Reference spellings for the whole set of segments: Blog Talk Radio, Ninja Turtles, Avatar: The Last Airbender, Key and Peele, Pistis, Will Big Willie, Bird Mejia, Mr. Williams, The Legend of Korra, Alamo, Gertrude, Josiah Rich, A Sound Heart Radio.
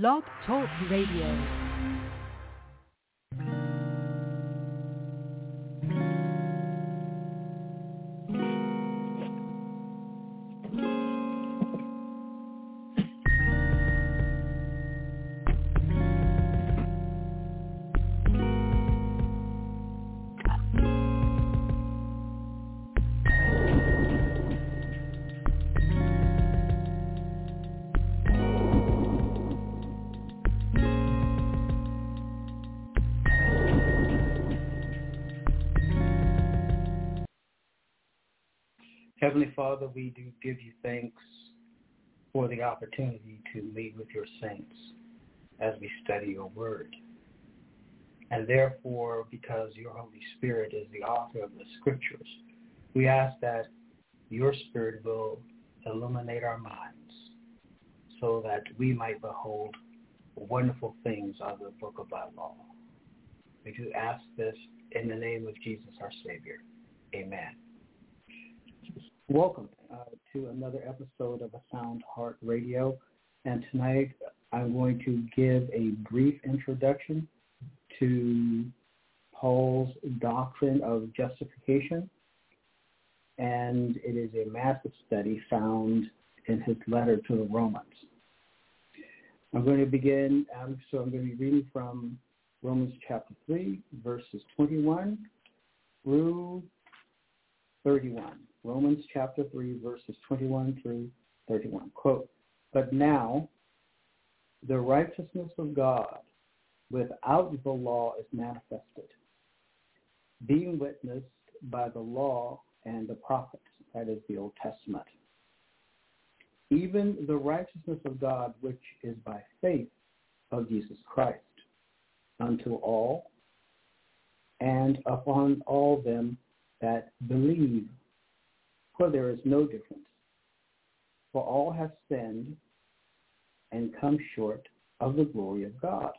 Blog Talk Radio. Heavenly Father, we do give you thanks for the opportunity to meet with your saints as we study your word. And therefore, because your Holy Spirit is the author of the scriptures, we ask that your spirit will illuminate our minds so that we might behold wonderful things out of the book of thy law. We do ask this in the name of Jesus, our Savior. Amen. Welcome to another episode of A Sound Heart Radio, and tonight I'm going to give a brief introduction to Paul's doctrine of justification, and it is a massive study found in his letter to the Romans. I'm going to begin, so I'm going to be reading from Romans chapter 3, verses 21 through 31. Romans chapter 3, verses 21 through 31, quote, "But now the righteousness of God without the law is manifested, being witnessed by the law and the prophets," that is the Old Testament, "even the righteousness of God which is by faith of Jesus Christ unto all and upon all them that believe. For there is no difference, for all have sinned and come short of the glory of God,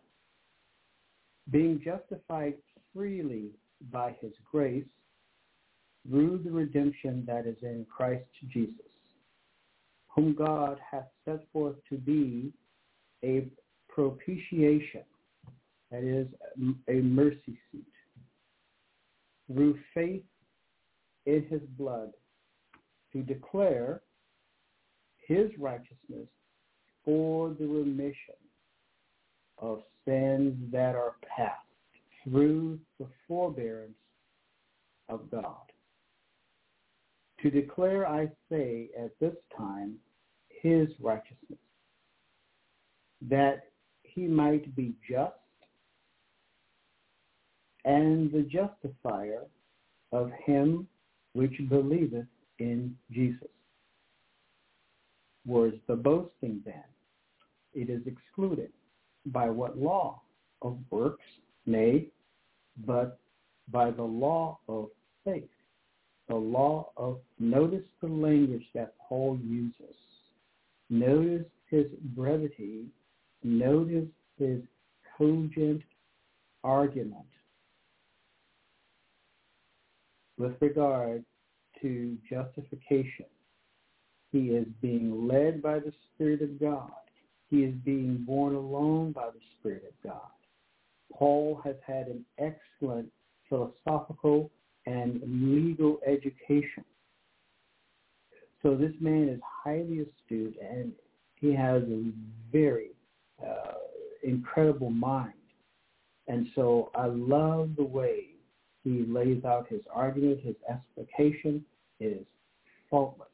being justified freely by his grace through the redemption that is in Christ Jesus, whom God hath set forth to be a propitiation," that is, a mercy seat, "through faith in his blood, to declare his righteousness for the remission of sins that are past, through the forbearance of God. To declare, I say, at this time, his righteousness, that he might be just and the justifier of him which believeth in Jesus. Was the boasting then? It is excluded. By what law? Of works? Nay, but by the law of faith." The law of, notice the language that Paul uses. Notice his brevity. Notice his cogent argument with regard to justification. He is being led by the Spirit of God. He is being born alone by the Spirit of God. Paul has had an excellent philosophical and legal education. So this man is highly astute, and he has a very incredible mind. And so I love the way he lays out his argument, his explication is faultless.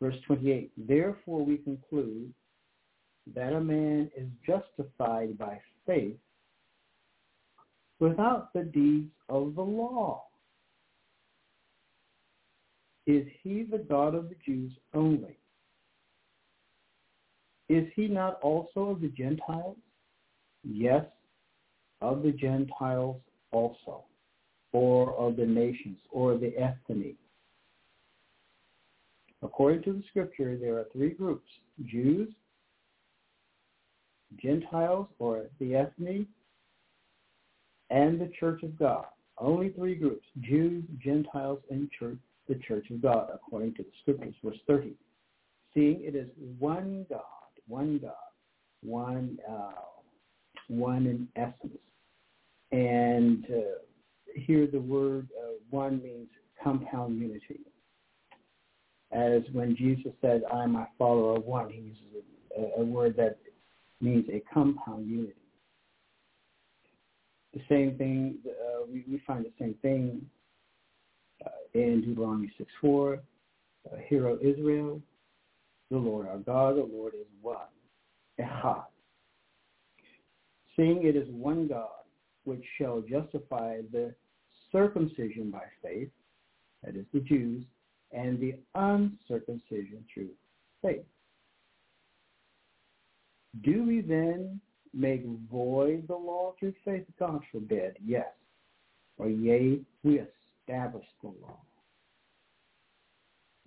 Verse 28, "Therefore we conclude that a man is justified by faith without the deeds of the law. Is he the God of the Jews only? Is he not also of the Gentiles? Yes, of the Gentiles also, or of the nations, or the ethnies. According to the scripture, there are three groups: Jews, Gentiles, or the ethnies, and the church of God. Only three groups: Jews, Gentiles, and church, the church of God, according to the scriptures." Verse 30, "Seeing it is one God one God, one in essence. And here the word one means compound unity. As when Jesus said, I am my follower of one, he uses a word that means a compound unity. The same thing, we find the same thing in Deuteronomy 6:4, Hear, O Israel, the Lord our God, the Lord is one, Echad. Seeing it is one God, which shall justify the circumcision by faith, that is the Jews, and the uncircumcision through faith. Do we then make void the law through faith? God forbid, yes. Or yea, we establish the law.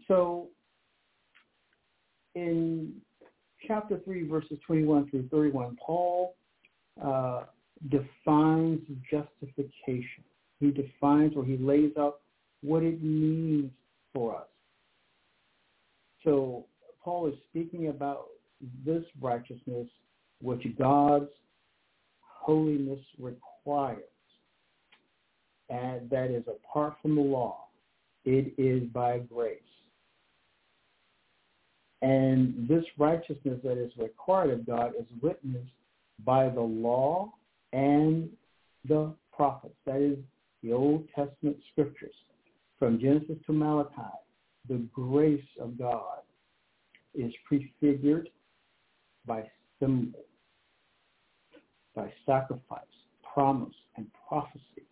So, in chapter 3, verses 21 through 31, Paul defines justification. He defines, or he lays out what it means for us. So Paul is speaking about this righteousness which God's holiness requires, and that is apart from the law. It is by grace. And this righteousness that is required of God is witnessed by the law and the prophets. That is the Old Testament scriptures. From Genesis to Malachi, the grace of God is prefigured by symbol, by sacrifice, promise, and prophecy.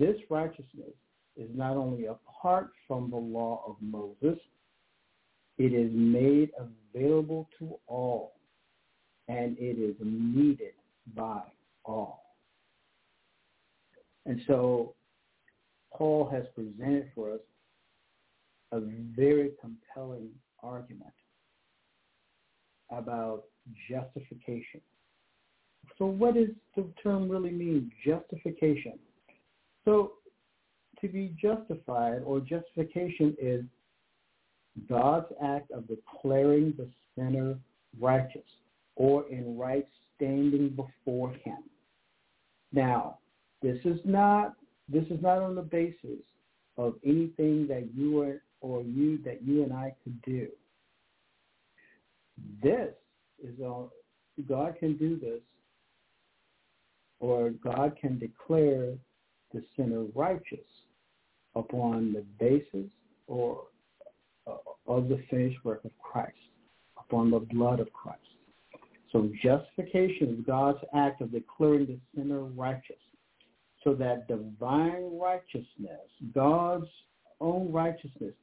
This righteousness is not only apart from the law of Moses, it is made available to all, and it is needed by all. And so Paul has presented for us a very compelling argument about justification. So what does the term really mean, justification? So to be justified, or justification, is God's act of declaring the sinner righteous, or in right standing before him. Now, this is not on the basis of anything that you and I could do. This is all God can do. This, or God can declare the sinner righteous upon the basis or of the finished work of Christ, upon the blood of Christ. So justification is God's act of declaring the sinner righteous, so that divine righteousness, God's own righteousness,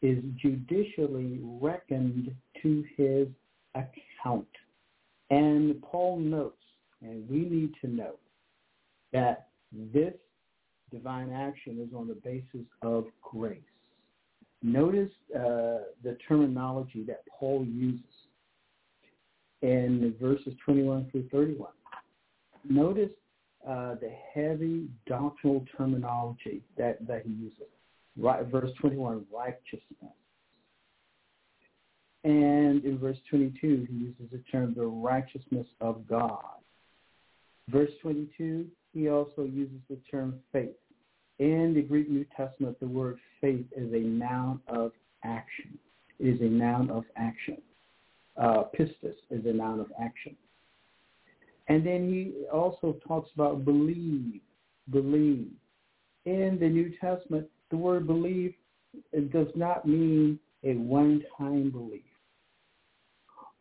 is judicially reckoned to his account. And Paul notes, and we need to note, that this divine action is on the basis of grace. Notice the terminology that Paul uses in verses 21 through 31. Notice the heavy doctrinal terminology that he uses. Right, verse 21, righteousness. And in verse 22, he uses the term the righteousness of God. Verse 22, he also uses the term faith. In the Greek New Testament, the word faith is a noun of action. It is a noun of action. Pistis is a noun of action. And then he also talks about believe. In the New Testament, the word believe does not mean a one-time belief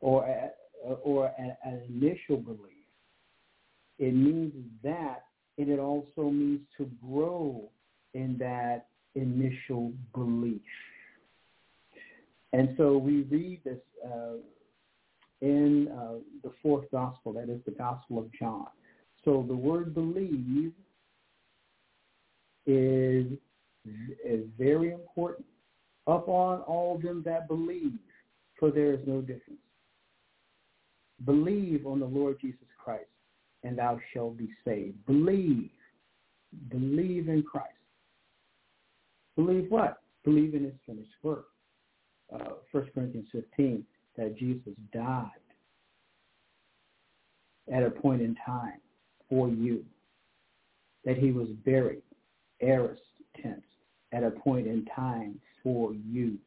or an initial belief. It means that, and it also means to grow in that initial belief. And so we read this in the fourth gospel, that is the Gospel of John. So the word believe is very important. Upon all them that believe, for there is no difference. Believe on the Lord Jesus Christ, and thou shalt be saved. Believe in Christ. Believe what? Believe in his finished work. 1 Corinthians 15, that Jesus died at a point in time for you, that he was buried, aorist tense, at a point in time for you,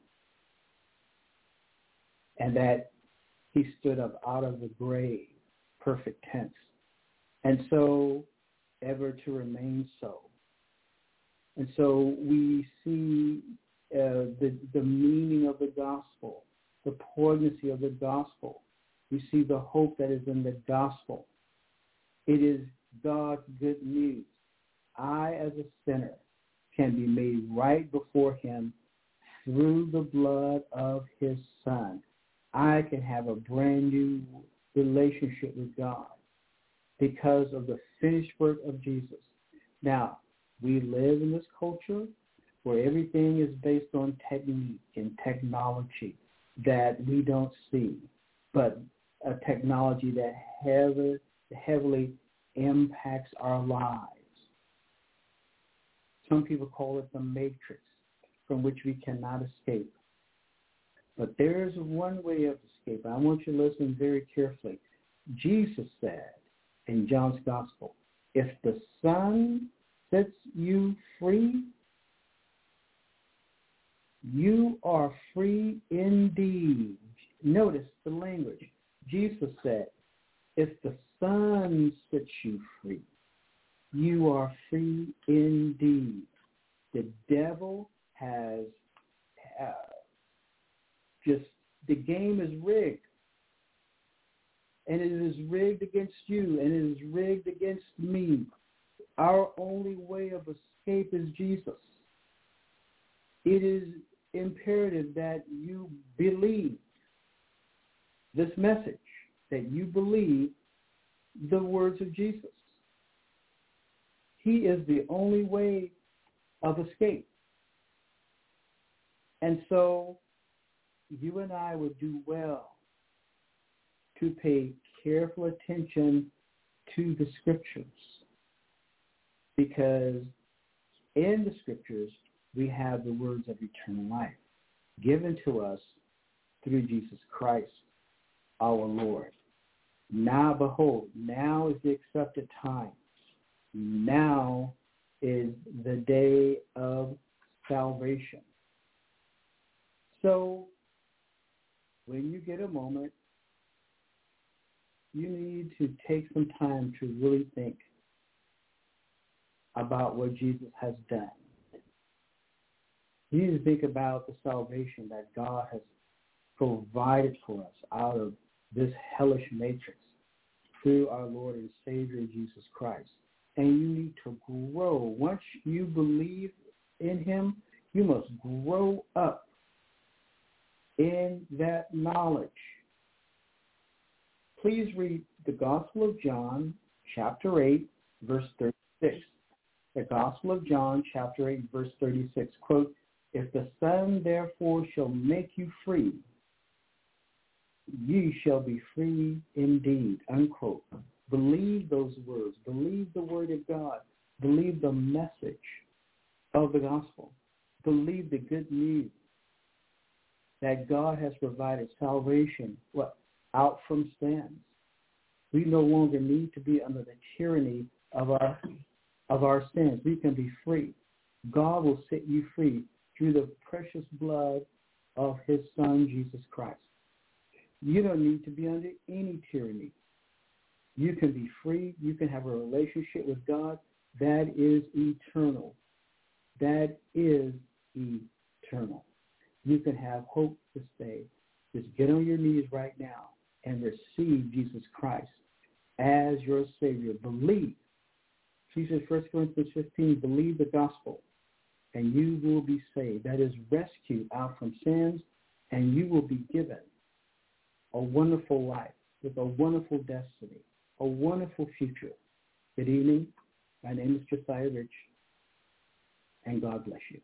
and that he stood up out of the grave, perfect tense, and so ever to remain so. And so we see the meaning of the gospel, the poignancy of the gospel. We see the hope that is in the gospel. It is God's good news. I, as a sinner, can be made right before him through the blood of his son. I can have a brand new relationship with God because of the finished work of Jesus. Now, we live in this culture where everything is based on technique and technology that we don't see, but a technology that heavily impacts our lives. Some people call it the matrix, from which we cannot escape. But there is one way of escape. I want you to listen very carefully. Jesus said in John's Gospel, if the Son sets you free, you are free indeed. Notice the language. Jesus said, if the Son sets you free, you are free indeed. The devil has the game is rigged. And it is rigged against you, and it is rigged against me. Our only way of escape is Jesus. It is imperative that you believe this message, that you believe the words of Jesus. He is the only way of escape. And so you and I would do well to pay careful attention to the scriptures, because in the scriptures we have the words of eternal life given to us through Jesus Christ, our Lord. Now behold, now is the accepted time. Now is the day of salvation. So when you get a moment, you need to take some time to really think about what Jesus has done. You need to think about the salvation that God has provided for us out of this hellish matrix through our Lord and Savior Jesus Christ. And you need to grow. Once you believe in him, you must grow up in that knowledge. Please read the Gospel of John, chapter 8, verse 36. The Gospel of John, chapter 8, verse 36, quote, if the Son therefore shall make you free, ye shall be free indeed, unquote. Believe those words. Believe the word of God. Believe the message of the gospel. Believe the good news that God has provided salvation out from sins. We no longer need to be under the tyranny of our sins. We can be free. God will set you free through the precious blood of his son, Jesus Christ. You don't need to be under any tyranny. You can be free. You can have a relationship with God that is eternal. That is eternal. You can have hope this day. Just get on your knees right now and receive Jesus Christ as your Savior. Believe. He says, 1 Corinthians 15, believe the gospel, and you will be saved. That is, rescued out from sins, and you will be given a wonderful life with a wonderful destiny, a wonderful future. Good evening. My name is Josiah Rich, and God bless you.